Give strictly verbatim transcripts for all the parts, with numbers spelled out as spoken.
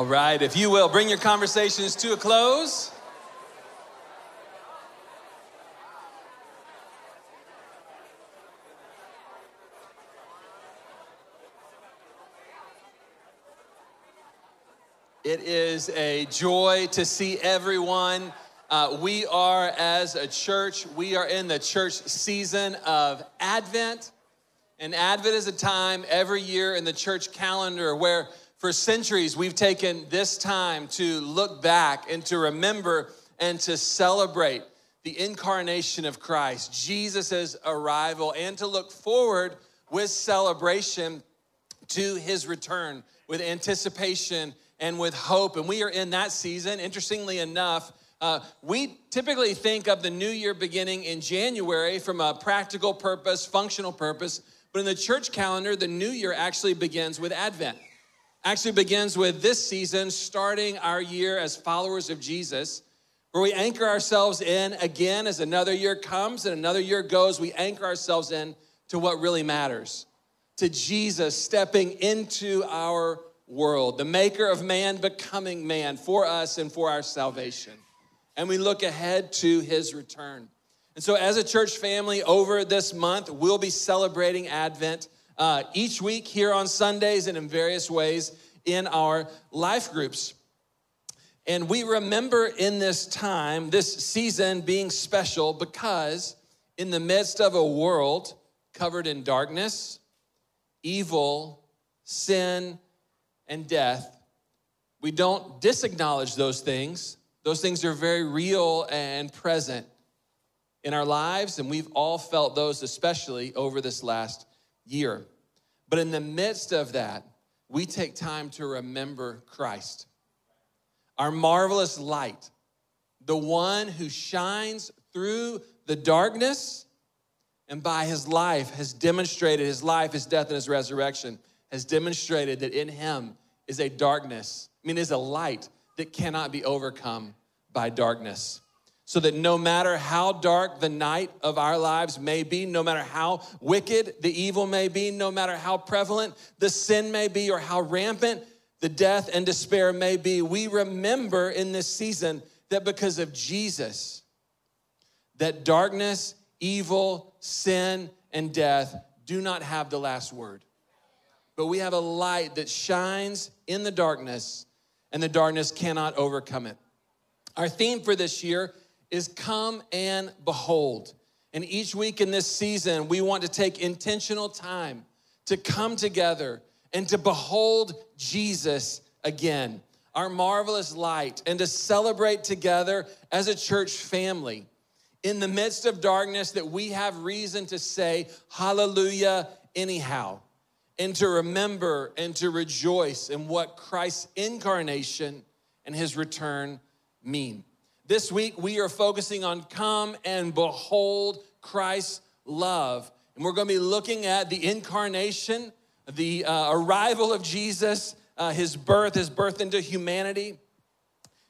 All right, if you will, bring your conversations to a close. It is a joy to see everyone. Uh, we are, as a church, we are in the church season of Advent. And Advent is a time every year in the church calendar where for centuries we've taken this time to look back and to remember and to celebrate the incarnation of Christ, Jesus' arrival, and to look forward with celebration to his return, with anticipation and with hope. And we are in that season. Interestingly enough, uh, we typically think of the new year beginning in January from a practical purpose, functional purpose, but in the church calendar, the new year actually begins with Advent, actually begins with this season, starting our year as followers of Jesus, where we anchor ourselves in again as another year comes and another year goes. We anchor ourselves in to what really matters, to Jesus stepping into our world, the maker of man becoming man for us and for our salvation. And we look ahead to his return. And so as a church family over this month, we'll be celebrating Advent uh, each week here on Sundays and in various ways in our life groups. And we remember in this time, this season being special because in the midst of a world covered in darkness, evil, sin, and death, we don't disacknowledge those things. Those things are very real and present in our lives, and we've all felt those, especially over this last year. But in the midst of that, we take time to remember Christ, our marvelous light, the one who shines through the darkness, and by his life has demonstrated his life, his death, and his resurrection has demonstrated that in him is a darkness, I mean, is a light that cannot be overcome by darkness. So that no matter how dark the night of our lives may be, no matter how wicked the evil may be, no matter how prevalent the sin may be or how rampant the death and despair may be, we remember in this season that because of Jesus, that darkness, evil, sin, and death do not have the last word. But we have a light that shines in the darkness, and the darkness cannot overcome it. Our theme for this year is come and behold. And each week in this season, we want to take intentional time to come together and to behold Jesus again, our marvelous light, and to celebrate together as a church family in the midst of darkness that we have reason to say hallelujah anyhow, and to remember and to rejoice in what Christ's incarnation and his return mean. This week, we are focusing on come and behold Christ's love. And we're gonna be looking at the incarnation, the uh, arrival of Jesus, uh, his birth, his birth into humanity.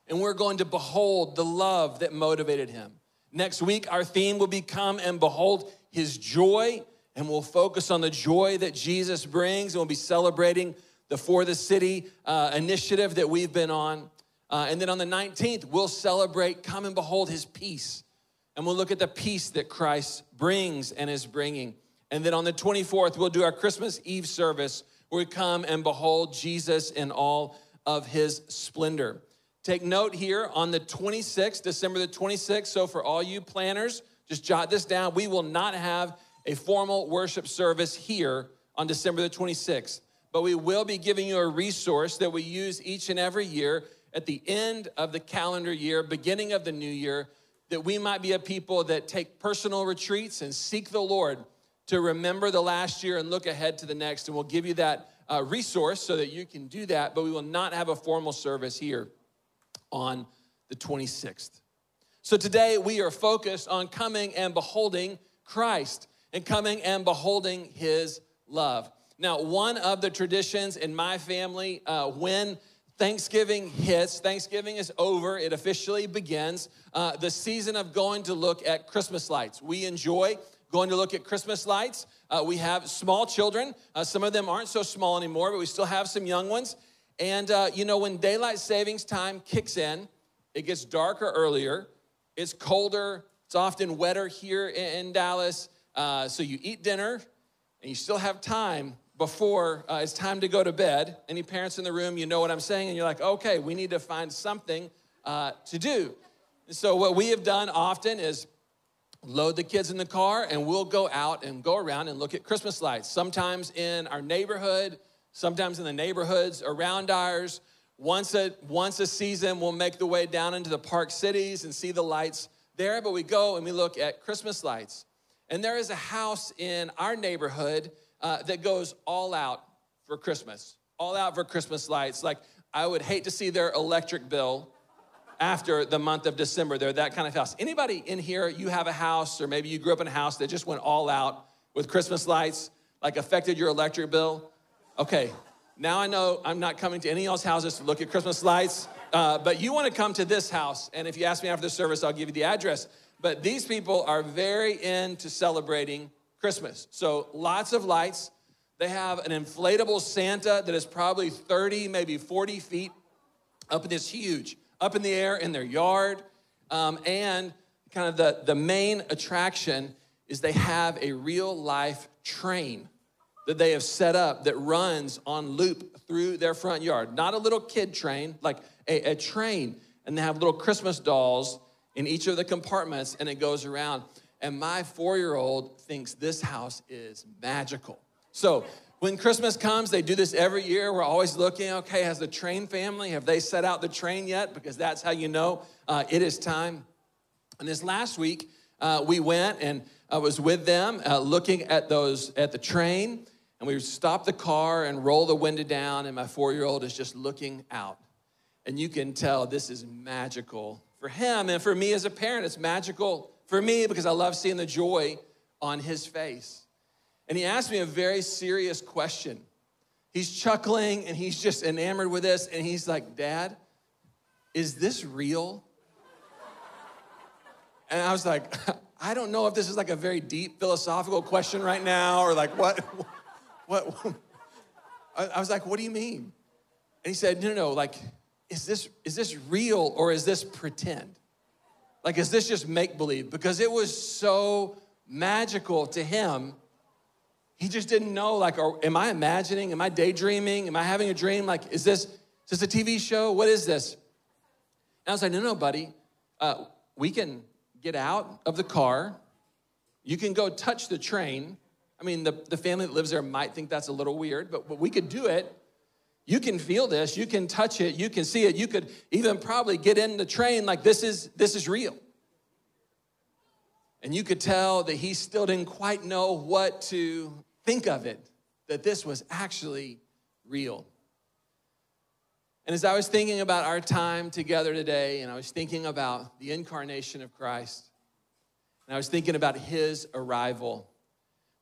And we're going to behold the love that motivated him. Next week, our theme will be come and behold his joy. And we'll focus on the joy that Jesus brings. And we'll be celebrating the For the City uh, initiative that we've been on. Uh, and then on the nineteenth, we'll celebrate, come and behold his peace. And we'll look at the peace that Christ brings and is bringing. And then on the twenty-fourth, we'll do our Christmas Eve service where we come and behold Jesus in all of his splendor. Take note here on the twenty-sixth, December the twenty-sixth. So for all you planners, just jot this down. We will not have a formal worship service here on December the twenty-sixth. But we will be giving you a resource that we use each and every year at the end of the calendar year, beginning of the new year, that we might be a people that take personal retreats and seek the Lord to remember the last year and look ahead to the next. And we'll give you that uh, resource so that you can do that, but we will not have a formal service here on the twenty-sixth. So today we are focused on coming and beholding Christ, and coming and beholding his love. Now, one of the traditions in my family, uh, when Thanksgiving hits, Thanksgiving is over, it officially begins, uh, the season of going to look at Christmas lights. We enjoy going to look at Christmas lights. Uh, we have small children. Uh, some of them aren't so small anymore, but we still have some young ones. And, uh, you know, when daylight savings time kicks in, it gets darker earlier. It's colder. It's often wetter here in Dallas. Uh, so you eat dinner, and you still have time before uh, it's time to go to bed. Any parents in the room, you know what I'm saying. And you're like, okay, we need to find something uh, to do. And so what we have done often is load the kids in the car, and we'll go out and go around and look at Christmas lights, sometimes in our neighborhood, sometimes in the neighborhoods around ours. Once a, once a season, we'll make the way down into the park cities and see the lights there, but we go and we look at Christmas lights. And there is a house in our neighborhood uh, that goes all out for Christmas, all out for Christmas lights. Like, I would hate to see their electric bill after the month of December. They're that kind of house. Anybody in here, you have a house, or maybe you grew up in a house that just went all out with Christmas lights, like affected your electric bill? Okay. Now I know I'm not coming to any of y'all's houses to look at Christmas lights, uh, but you want to come to this house, and if you ask me after the service, I'll give you the address. But these people are very into celebrating Christmas. So lots of lights. They have an inflatable Santa that is probably thirty, maybe forty feet up in this huge, up in the air in their yard. Um, and kind of the, the main attraction is they have a real-life train that they have set up that runs on loop through their front yard. Not a little kid train, like a, a train. And they have little Christmas dolls in each of the compartments, and it goes around. And my four-year-old thinks this house is magical. So when Christmas comes, they do this every year. We're always looking, okay, has the train family, have they set out the train yet? Because that's how you know uh, it is time. And this last week, uh, we went and I was with them uh, looking at those at the train. And we stop the car and roll the window down, and my four-year-old is just looking out. And you can tell this is magical for him. And for me as a parent, it's magical for me because I love seeing the joy on his face. And he asked me a very serious question. He's chuckling, and he's just enamored with this. And he's like, "Dad, is this real?" And I was like, I don't know if this is like a very deep philosophical question right now, or like what... What? I was like, "What do you mean?" And he said, "No, no, like, is this is this real or is this pretend? Like, is this just make-believe?" Because it was so magical to him. He just didn't know, like, or, am I imagining? Am I daydreaming? Am I having a dream? Like, is this, is this a T V show? What is this? And I was like, no, no, buddy. Uh, we can get out of the car. You can go touch the train. I mean, the, the family that lives there might think that's a little weird, but, but we could do it. You can feel this. You can touch it. You can see it. You could even probably get in the train like this is this is real. And you could tell that he still didn't quite know what to think of it, that this was actually real. And as I was thinking about our time together today, and I was thinking about the incarnation of Christ, and I was thinking about his arrival,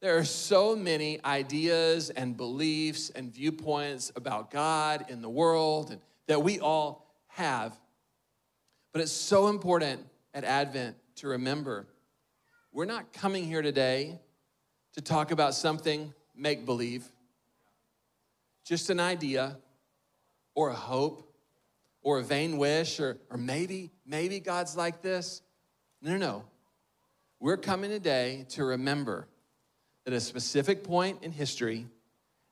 there are so many ideas and beliefs and viewpoints about God in the world and that we all have. But it's so important at Advent to remember we're not coming here today to talk about something make-believe, just an idea or a hope or a vain wish or, or maybe, maybe God's like this. No, no, no. We're coming today to remember at a specific point in history,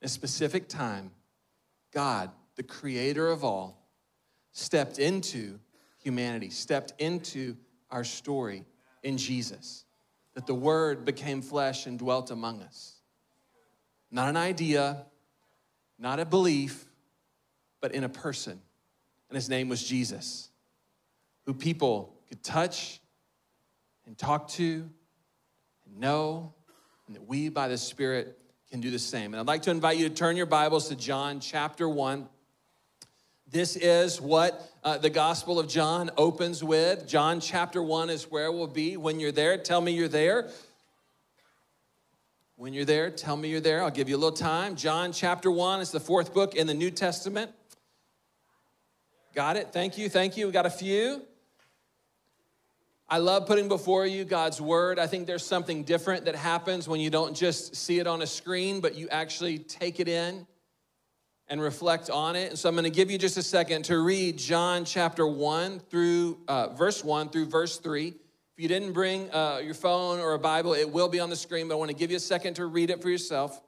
a specific time, God, the creator of all, stepped into humanity, stepped into our story in Jesus, that the Word became flesh and dwelt among us. Not an idea, not a belief, but in a person. And his name was Jesus, who people could touch and talk to and know, and that we, by the Spirit, can do the same. And I'd like to invite you to turn your Bibles to John chapter one. This is what uh, the Gospel of John opens with. John chapter one is where we'll be. When you're there, tell me you're there. When you're there, tell me you're there. I'll give you a little time. John chapter one is the fourth book in the New Testament. Got it? Thank you, thank you. We got a few. I love putting before you God's Word. I think there's something different that happens when you don't just see it on a screen, but you actually take it in. and reflect on it. And so I'm going to give you just a second to read John chapter one through uh, verse one through verse three. If you didn't bring uh, your phone or a Bible, it will be on the screen, but I want to give you a second to read it for yourself,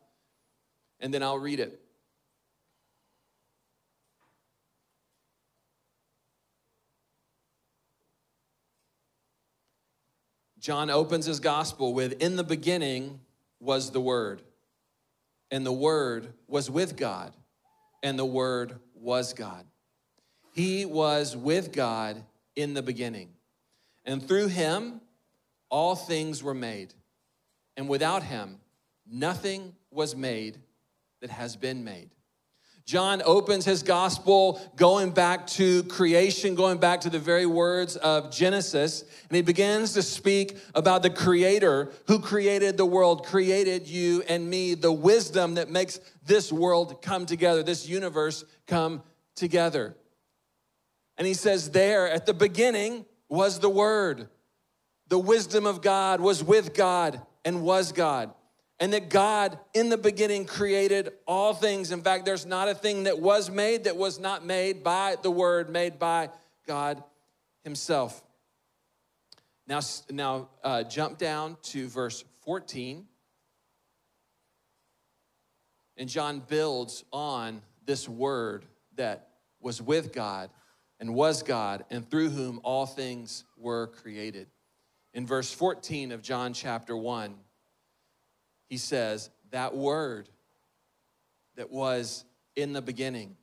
and then I'll read it. John opens his gospel with, "In the beginning was the Word, and the Word was with God, and the Word was God. He was with God in the beginning. And through him, all things were made. And without him, nothing was made that has been made." John opens his gospel going back to creation, going back to the very words of Genesis, and he begins to speak about the Creator who created the world, created you and me, the wisdom that makes this world come together, this universe come together. And he says there, at the beginning was the Word. The wisdom of God was with God and was God. And that God, in the beginning, created all things. In fact, there's not a thing that was made that was not made by the Word, made by God himself. Now, now uh, jump down to verse fourteen. And John builds on this Word that was with God and was God, and through whom all things were created. In verse fourteen of John chapter one, he says, "That Word that was in the beginning,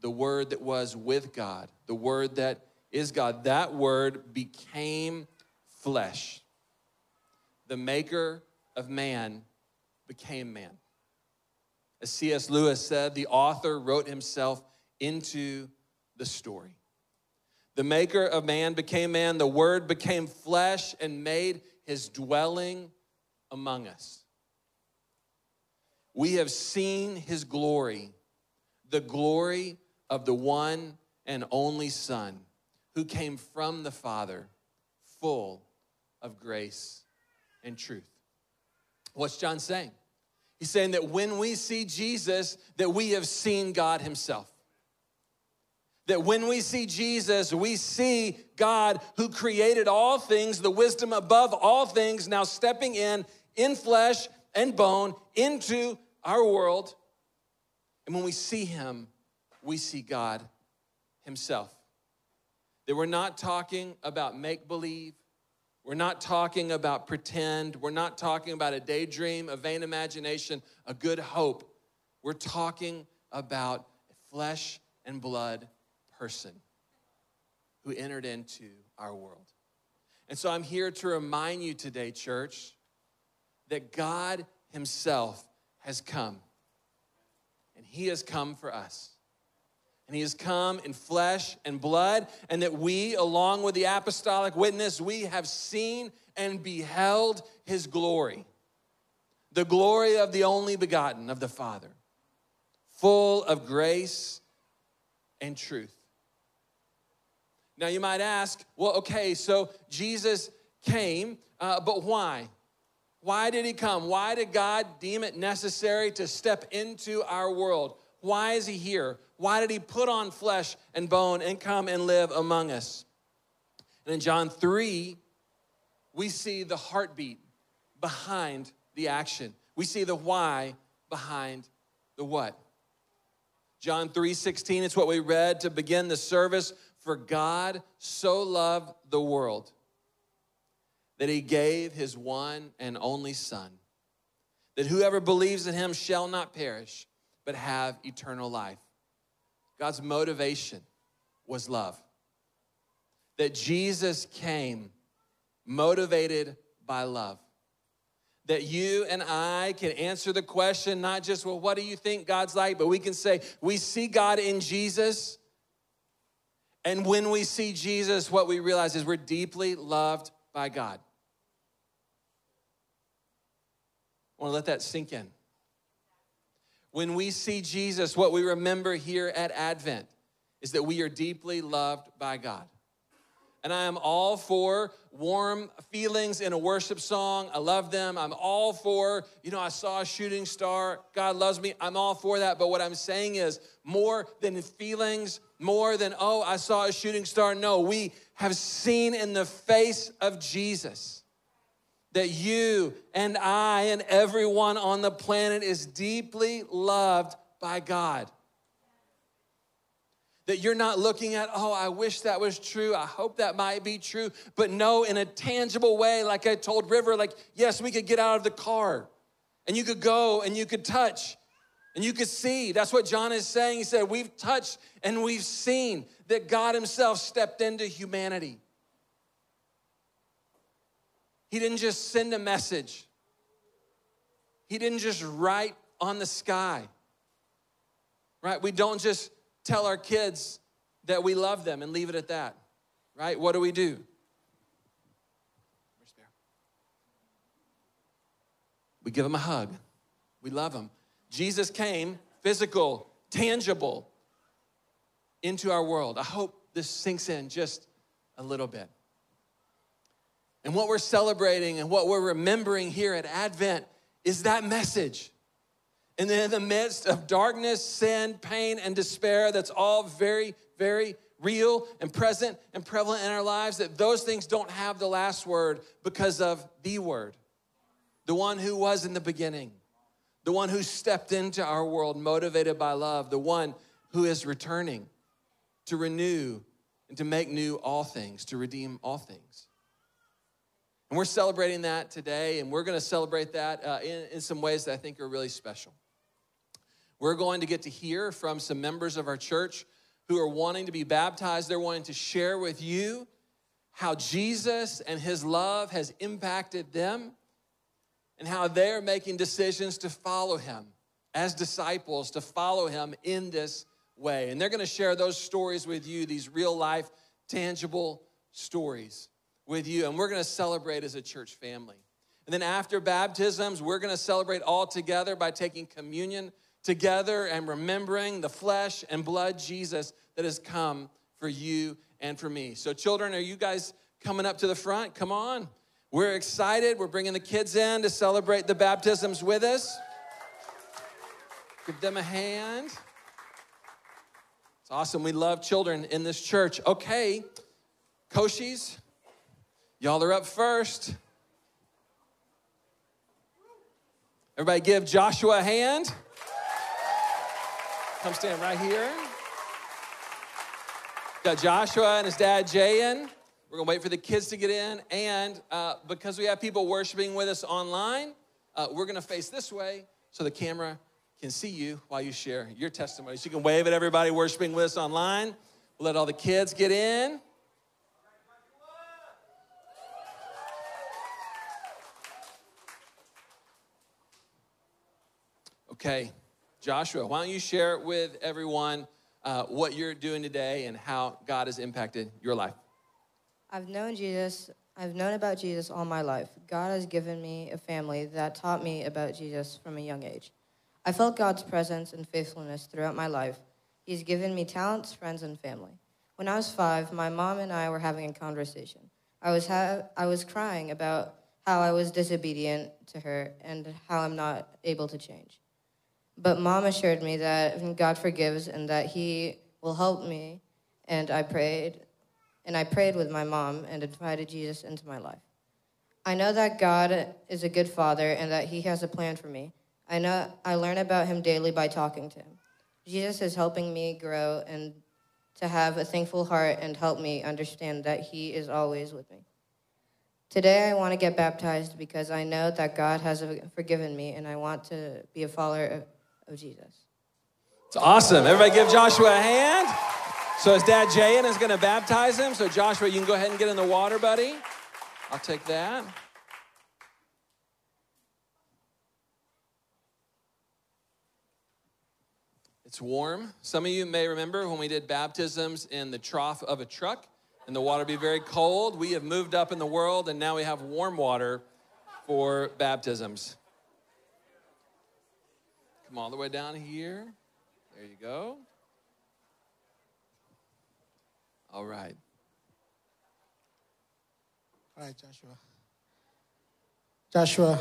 the Word that was with God, the Word that is God, that Word became flesh. The maker of man became man." As C S Lewis said, the author wrote himself into the story. The maker of man became man. The Word became flesh and made his dwelling among us. We have seen his glory, the glory of the one and only Son, who came from the Father, full of grace and truth. What's John saying? He's saying that when we see Jesus, that we have seen God himself. That when we see Jesus, we see God who created all things, the wisdom above all things, now stepping in, in flesh and bone, into our world. And when we see him, we see God himself. That we're not talking about make-believe. We're not talking about pretend. We're not talking about a daydream, a vain imagination, a good hope. We're talking about flesh and blood person who entered into our world. And so I'm here to remind you today, church, that God himself has come, and he has come for us. And he has come in flesh and blood, and that we, along with the apostolic witness, we have seen and beheld his glory, the glory of the only begotten of the Father, full of grace and truth. Now you might ask, well, okay, so Jesus came, uh, but why? Why did he come? Why did God deem it necessary to step into our world? Why is he here? Why did he put on flesh and bone and come and live among us? And in John three, we see the heartbeat behind the action. We see the why behind the what. John three sixteen, it's what we read to begin the service. "For God so loved the world that he gave his one and only Son, that whoever believes in him shall not perish, but have eternal life." God's motivation was love. That Jesus came motivated by love. That you and I can answer the question, not just, well, what do you think God's like? But we can say, we see God in Jesus. And when we see Jesus, what we realize is we're deeply loved by God. I want to let that sink in. When we see Jesus, what we remember here at Advent is that we are deeply loved by God. And I am all for warm feelings in a worship song. I love them. I'm all for, you know, I saw a shooting star. God loves me. I'm all for that. But what I'm saying is more than feelings, more than, oh, I saw a shooting star. No, we have seen in the face of Jesus that you and I and everyone on the planet is deeply loved by God. That you're not looking at, oh, I wish that was true. I hope that might be true. But no, in a tangible way, like I told River, like, yes, we could get out of the car and you could go and you could touch and you could see. That's what John is saying. He said, we've touched and we've seen that God himself stepped into humanity. He didn't just send a message. He didn't just write on the sky, right? We don't just tell our kids that we love them and leave it at that, right? What do we do? We give them a hug. We love them. Jesus came, physical, tangible, into our world. I hope this sinks in just a little bit. And what we're celebrating and what we're remembering here at Advent is that message. And then in the midst of darkness, sin, pain, and despair, that's all very, very real and present and prevalent in our lives, that those things don't have the last word because of the word, the one who was in the beginning, the one who stepped into our world motivated by love, the one who is returning to renew and to make new all things, to redeem all things. And we're celebrating that today, and we're going to celebrate that uh, in, in some ways that I think are really special. We're going to get to hear from some members of our church who are wanting to be baptized. They're wanting to share with you how Jesus and his love has impacted them and how they're making decisions to follow him as disciples, to follow him in this way. And they're going to share those stories with you, these real-life, tangible stories with you. And we're going to celebrate as a church family. And then after baptisms, we're going to celebrate all together by taking communion together and remembering the flesh and blood Jesus that has come for you and for me. So children, are you guys coming up to the front? Come on. We're excited. We're bringing the kids in to celebrate the baptisms with us. Give them a hand. It's awesome. We love children in this church. Okay, Koshis, y'all are up first. Everybody give Joshua a hand. Come stand right here. Got Joshua and his dad, Jayan. We're going to wait for the kids to get in. And uh, because we have people worshiping with us online, uh, we're going to face this way so the camera can see you while you share your testimonies. You can wave at everybody worshiping with us online. We'll let all the kids get in. Okay. Joshua, why don't you share with everyone uh, what you're doing today and how God has impacted your life? I've known Jesus. I've known about Jesus all my life. God has given me a family that taught me about Jesus from a young age. I felt God's presence and faithfulness throughout my life. He's given me talents, friends, and family. When I was five, my mom and I were having a conversation. I was ha- I was crying about how I was disobedient to her and how I'm not able to change. But Mom assured me that God forgives and that he will help me. And I prayed, and I prayed with my mom and invited Jesus into my life. I know that God is a good father and that he has a plan for me. I know I learn about him daily by talking to him. Jesus is helping me grow and to have a thankful heart and help me understand that he is always with me. Today I want to get baptized because I know that God has forgiven me and I want to be a follower of of Jesus. It's awesome. Everybody give Joshua a hand. So his dad, Jayan, is going to baptize him. So Joshua, you can go ahead and get in the water, buddy. I'll take that. It's warm. Some of you may remember when we did baptisms in the trough of a truck and the water be very cold. We have moved up in the world and now we have warm water for baptisms. Come all the way down here. There you go. All right. All right, Joshua. Joshua,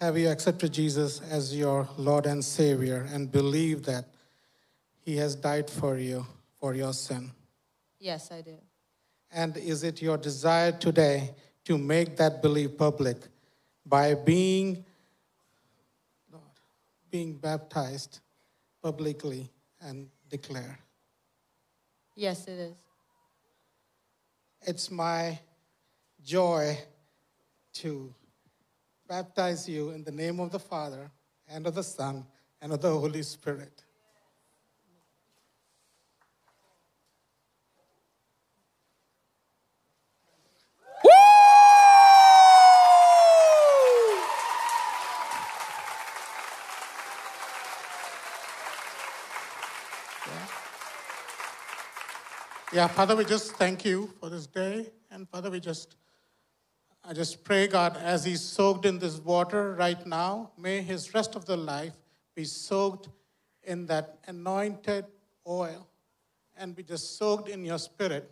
have you accepted Jesus as your Lord and Savior and believe that he has died for you, for your sin? Yes, I do. And is it your desire today to make that belief public by being, Lord, being baptized publicly and declare? Yes, it is. It's my joy to baptize you in the name of the Father and of the Son and of the Holy Spirit. Yeah, Father, we just thank you for this day. And Father, we just, I just pray, God, as he's soaked in this water right now, may his rest of the life be soaked in that anointed oil and be just soaked in your spirit.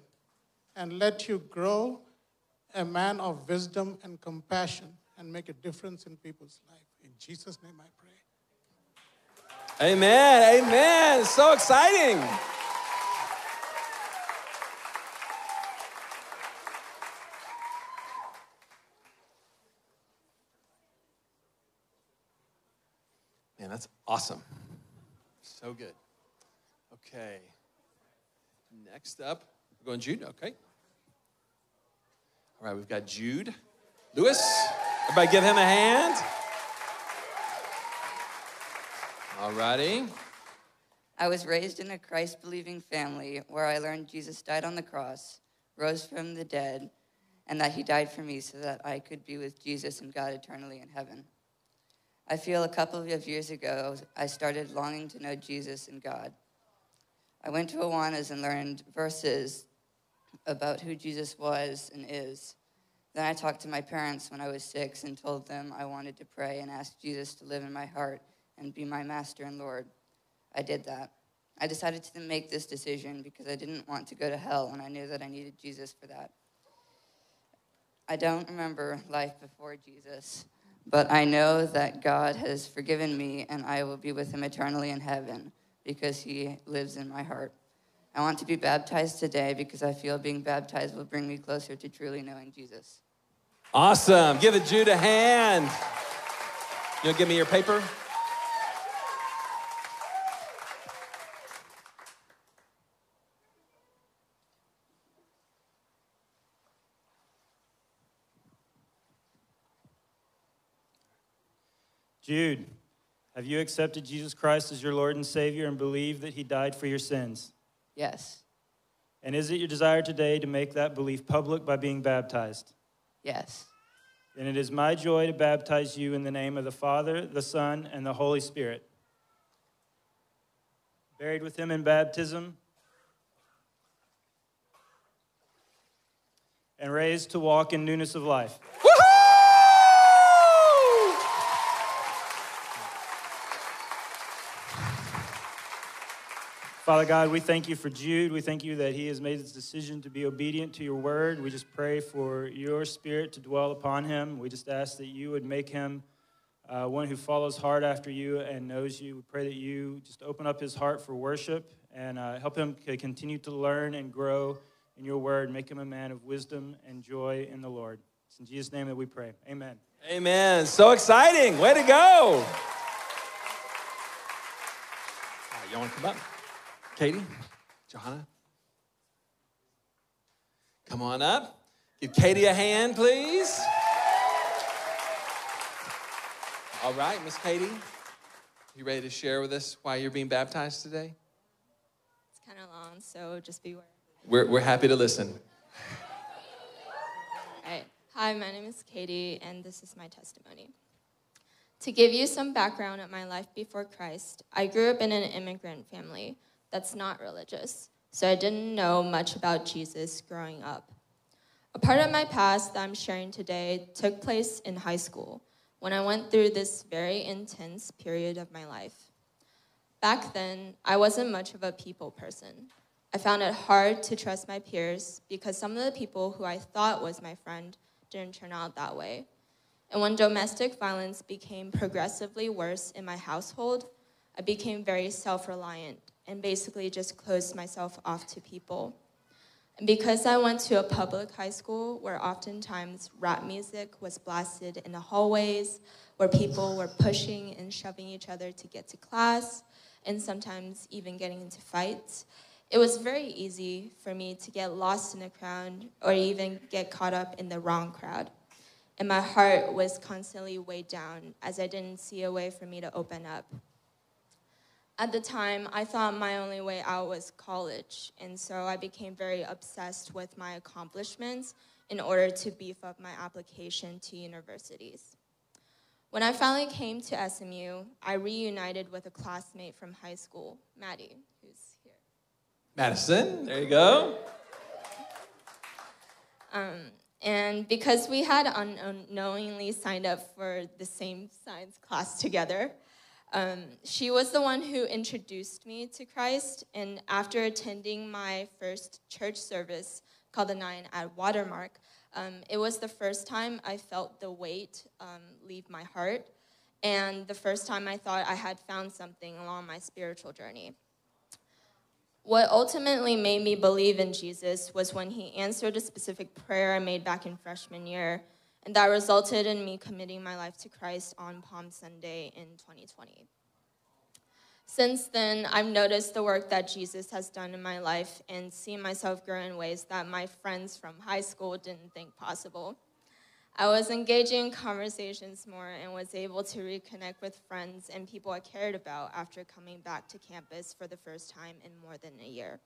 And let you grow a man of wisdom and compassion and make a difference in people's life. In Jesus' name I pray. Amen, amen. So exciting. That's awesome. So good. Okay. Next up, we're going Jude. Okay. All right, we've got Jude Lewis. Everybody give him a hand. All righty. I was raised in a Christ-believing family where I learned Jesus died on the cross, rose from the dead, and that he died for me so that I could be with Jesus and God eternally in heaven. I feel a couple of years ago, I started longing to know Jesus and God. I went to Awanas and learned verses about who Jesus was and is. Then I talked to my parents when I was six and told them I wanted to pray and ask Jesus to live in my heart and be my master and Lord. I did that. I decided to make this decision because I didn't want to go to hell, and I knew that I needed Jesus for that. I don't remember life before Jesus, but I know that God has forgiven me, and I will be with him eternally in heaven because he lives in my heart. I want to be baptized today because I feel being baptized will bring me closer to truly knowing Jesus. Awesome. Give a Jude a hand. You'll give me your paper? Jude, have you accepted Jesus Christ as your Lord and Savior and believe that he died for your sins? Yes. And is it your desire today to make that belief public by being baptized? Yes. Then it is my joy to baptize you in the name of the Father, the Son, and the Holy Spirit. Buried with him in baptism and raised to walk in newness of life. Father God, we thank you for Jude. We thank you that he has made this decision to be obedient to your word. We just pray for your spirit to dwell upon him. We just ask that you would make him uh, one who follows hard after you and knows you. We pray that you just open up his heart for worship and uh, help him to continue to learn and grow in your word. Make him a man of wisdom and joy in the Lord. It's in Jesus' name that we pray. Amen. Amen. So exciting. Way to go. All right, y'all want to come up? Katie, Johanna, come on up. Give Katie a hand, please. All right, Miss Katie, you ready to share with us why you're being baptized today? It's kind of long, so just beware. We're, we're happy to listen. All right. Hi, my name is Katie, and this is my testimony. To give you some background of my life before Christ, I grew up in an immigrant family that's not religious, so I didn't know much about Jesus growing up. A part of my past that I'm sharing today took place in high school, when I went through this very intense period of my life. Back then, I wasn't much of a people person. I found it hard to trust my peers because some of the people who I thought was my friend didn't turn out that way. And when domestic violence became progressively worse in my household, I became very self-reliant and basically just closed myself off to people. And because I went to a public high school where oftentimes rap music was blasted in the hallways, where people were pushing and shoving each other to get to class, and sometimes even getting into fights, it was very easy for me to get lost in the crowd or even get caught up in the wrong crowd. And my heart was constantly weighed down as I didn't see a way for me to open up. At the time, I thought my only way out was college, and so I became very obsessed with my accomplishments in order to beef up my application to universities. When I finally came to S M U, I reunited with a classmate from high school, Maddie, who's here. Madison, there you go. Um, And because we had unknowingly signed up for the same science class together, um, she was the one who introduced me to Christ. And after attending my first church service, called the Nine at Watermark, um, it was the first time I felt the weight um, leave my heart, and the first time I thought I had found something along my spiritual journey. What ultimately made me believe in Jesus was when he answered a specific prayer I made back in freshman year, and that resulted in me committing my life to Christ on Palm Sunday in twenty twenty. Since then, I've noticed the work that Jesus has done in my life and seen myself grow in ways that my friends from high school didn't think possible. I was engaging in conversations more and was able to reconnect with friends and people I cared about after coming back to campus for the first time in more than a year.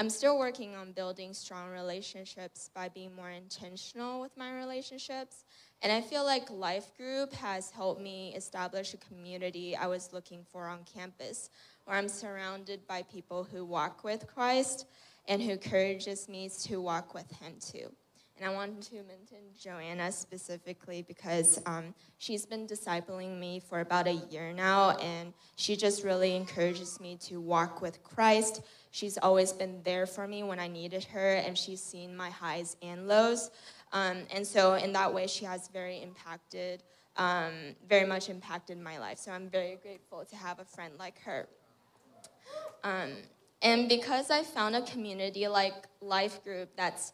I'm still working on building strong relationships by being more intentional with my relationships, and I feel like Life Group has helped me establish a community I was looking for on campus, where I'm surrounded by people who walk with Christ and who encourages me to walk with him too. And I wanted to mention Joanna specifically because um, she's been discipling me for about a year now, and she just really encourages me to walk with Christ. She's always been there for me when I needed her, and she's seen my highs and lows. Um, and so in that way, she has very impacted, um, very much impacted my life. So I'm very grateful to have a friend like her. Um, and because I found a community like Life Group that's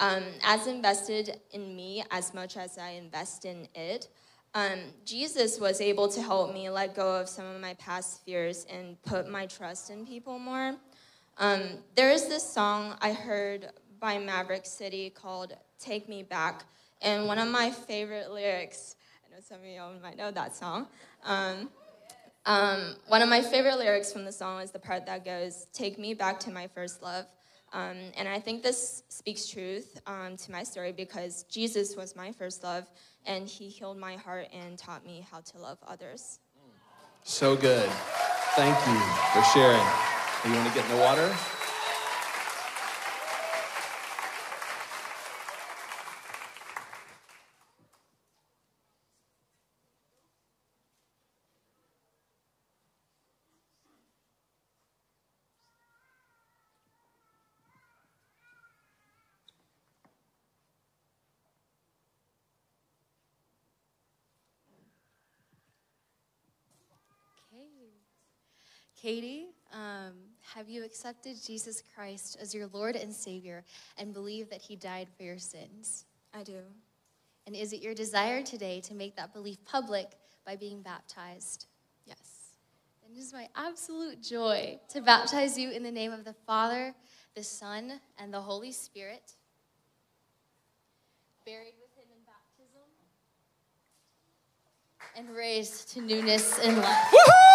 Um, as invested in me as much as I invest in it, um, Jesus was able to help me let go of some of my past fears and put my trust in people more. Um, there is this song I heard by Maverick City called "Take Me Back," and one of my favorite lyrics, I know some of y'all might know that song, um, um, one of my favorite lyrics from the song is the part that goes, "Take me back to my first love." Um, and I think this speaks truth um, to my story because Jesus was my first love, and he healed my heart and taught me how to love others. So good. Thank you for sharing. You want to get in the water? Katie, um, have you accepted Jesus Christ as your Lord and Savior and believe that he died for your sins? I do. And is it your desire today to make that belief public by being baptized? Yes. And it is my absolute joy to baptize you in the name of the Father, the Son, and the Holy Spirit, buried with him in baptism, and raised to newness in life. Woohoo!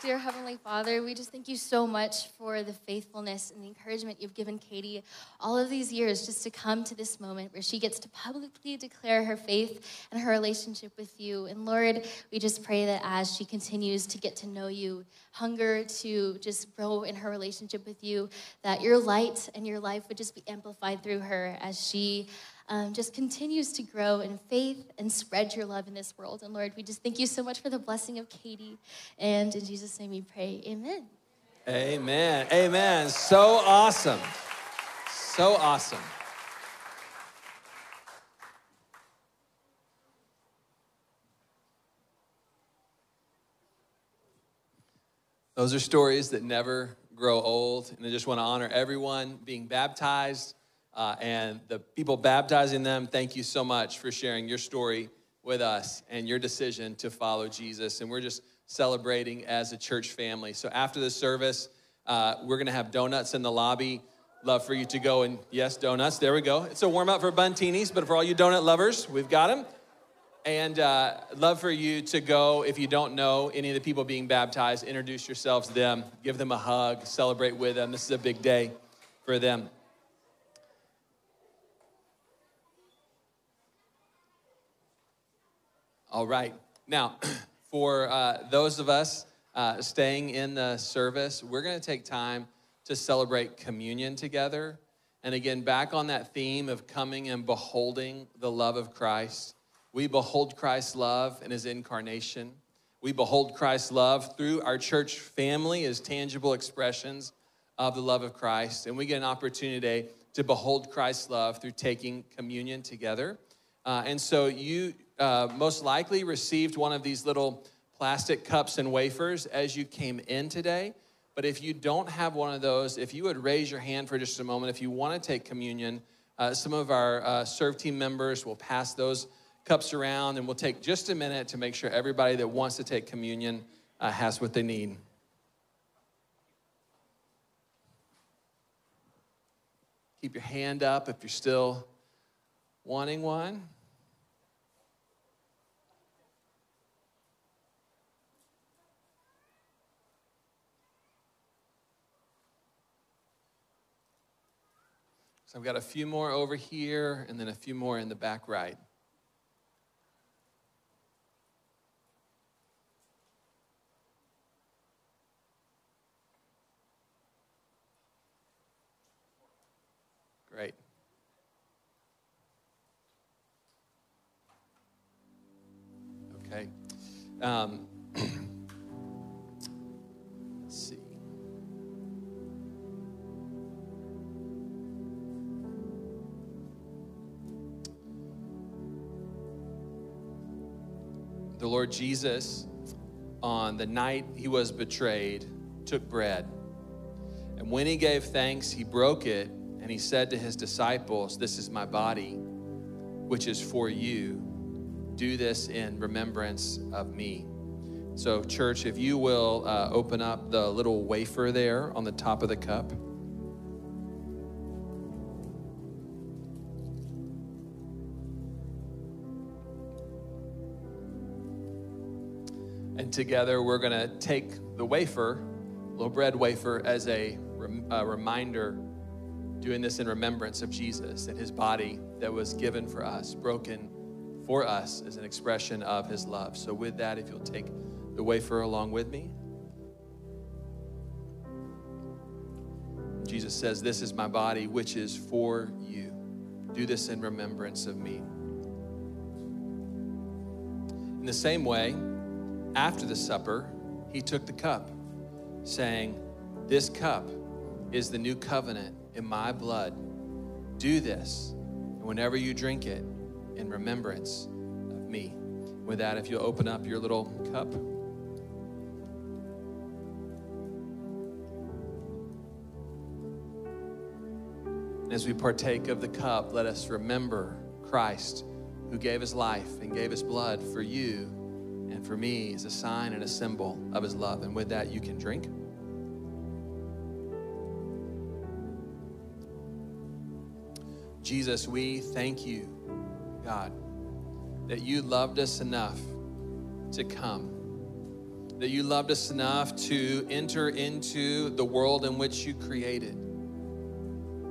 Dear Heavenly Father, we just thank you so much for the faithfulness and the encouragement you've given Katie all of these years just to come to this moment where she gets to publicly declare her faith and her relationship with you. And Lord, we just pray that as she continues to get to know you, hunger to just grow in her relationship with you, that your light and your life would just be amplified through her as she um, just continues to grow in faith and spread your love in this world. And Lord, we just thank you so much for the blessing of Katie. And in Jesus' name we pray, amen. Amen, amen. So awesome, so awesome. Those are stories that never grow old, and I just want to honor everyone being baptized uh, and the people baptizing them. Thank you so much for sharing your story with us and your decision to follow Jesus, and we're just celebrating as a church family. So after the service, uh, we're going to have donuts in the lobby. Love for you to go and, yes, donuts, there we go. It's a warm-up for Buntini's, but for all you donut lovers, we've got them. And uh, love for you to go. If you don't know any of the people being baptized, introduce yourselves to them. Give them a hug. Celebrate with them. This is a big day for them. All right. Now, for uh, those of us uh, staying in the service, we're going to take time to celebrate communion together. And again, back on that theme of coming and beholding the love of Christ. We behold Christ's love in his incarnation. We behold Christ's love through our church family as tangible expressions of the love of Christ. And we get an opportunity today to behold Christ's love through taking communion together. Uh, and so you uh, most likely received one of these little plastic cups and wafers as you came in today. But if you don't have one of those, if you would raise your hand for just a moment, if you want to take communion, uh, some of our uh, serve team members will pass those cups around, and we'll take just a minute to make sure everybody that wants to take communion uh, has what they need. Keep your hand up if you're still wanting one. So I've got a few more over here, and then a few more in the back right. Great. Okay. Um, let's see. The Lord Jesus, on the night he was betrayed, took bread. And when he gave thanks, he broke it. And he said to his disciples, "This is my body, which is for you. Do this in remembrance of me." So church, if you will uh, open up the little wafer there on the top of the cup. And together we're gonna take the wafer, little bread wafer, as a, rem- a reminder, doing this in remembrance of Jesus and his body that was given for us, broken for us as an expression of his love. So with that, if you'll take the wafer along with me. Jesus says, "This is my body, which is for you. Do this in remembrance of me." In the same way, after the supper, he took the cup, saying, "This cup is the new covenant in my blood. Do this, and whenever you drink it, in remembrance of me." With that, if you'll open up your little cup. And as we partake of the cup, let us remember Christ, who gave his life and gave his blood for you and for me as a sign and a symbol of his love. And with that, you can drink. Jesus, we thank you, God, that you loved us enough to come, that you loved us enough to enter into the world in which you created,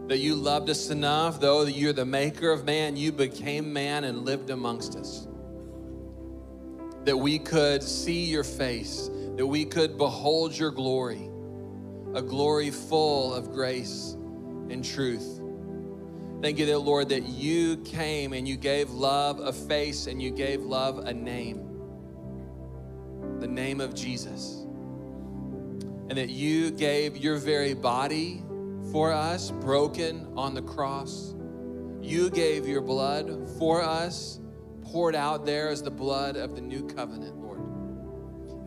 that you loved us enough, though you're the maker of man, you became man and lived amongst us, that we could see your face, that we could behold your glory, a glory full of grace and truth. Thank you, dear Lord, that you came and you gave love a face and you gave love a name, the name of Jesus, and that you gave your very body for us, broken on the cross. You gave your blood for us, poured out there as the blood of the new covenant, Lord.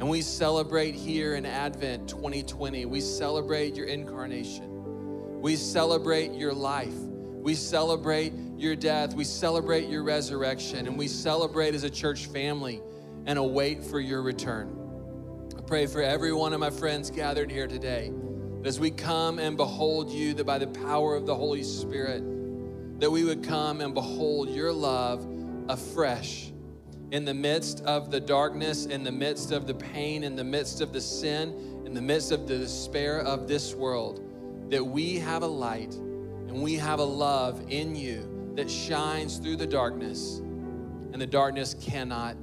And we celebrate here in Advent twenty twenty. We celebrate your incarnation. We celebrate your life. We celebrate your death. We celebrate your resurrection. And we celebrate as a church family and await for your return. I pray for every one of my friends gathered here today, that as we come and behold you, that by the power of the Holy Spirit, that we would come and behold your love afresh in the midst of the darkness, in the midst of the pain, in the midst of the sin, in the midst of the despair of this world, that we have a light and we have a love in you that shines through the darkness, and the darkness cannot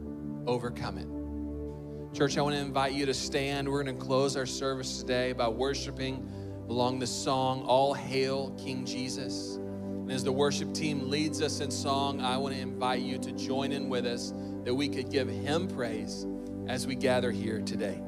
overcome it. Church, I want to invite you to stand. We're going to close our service today by worshiping along the song, All Hail King Jesus. And as the worship team leads us in song, I want to invite you to join in with us that we could give him praise as we gather here today.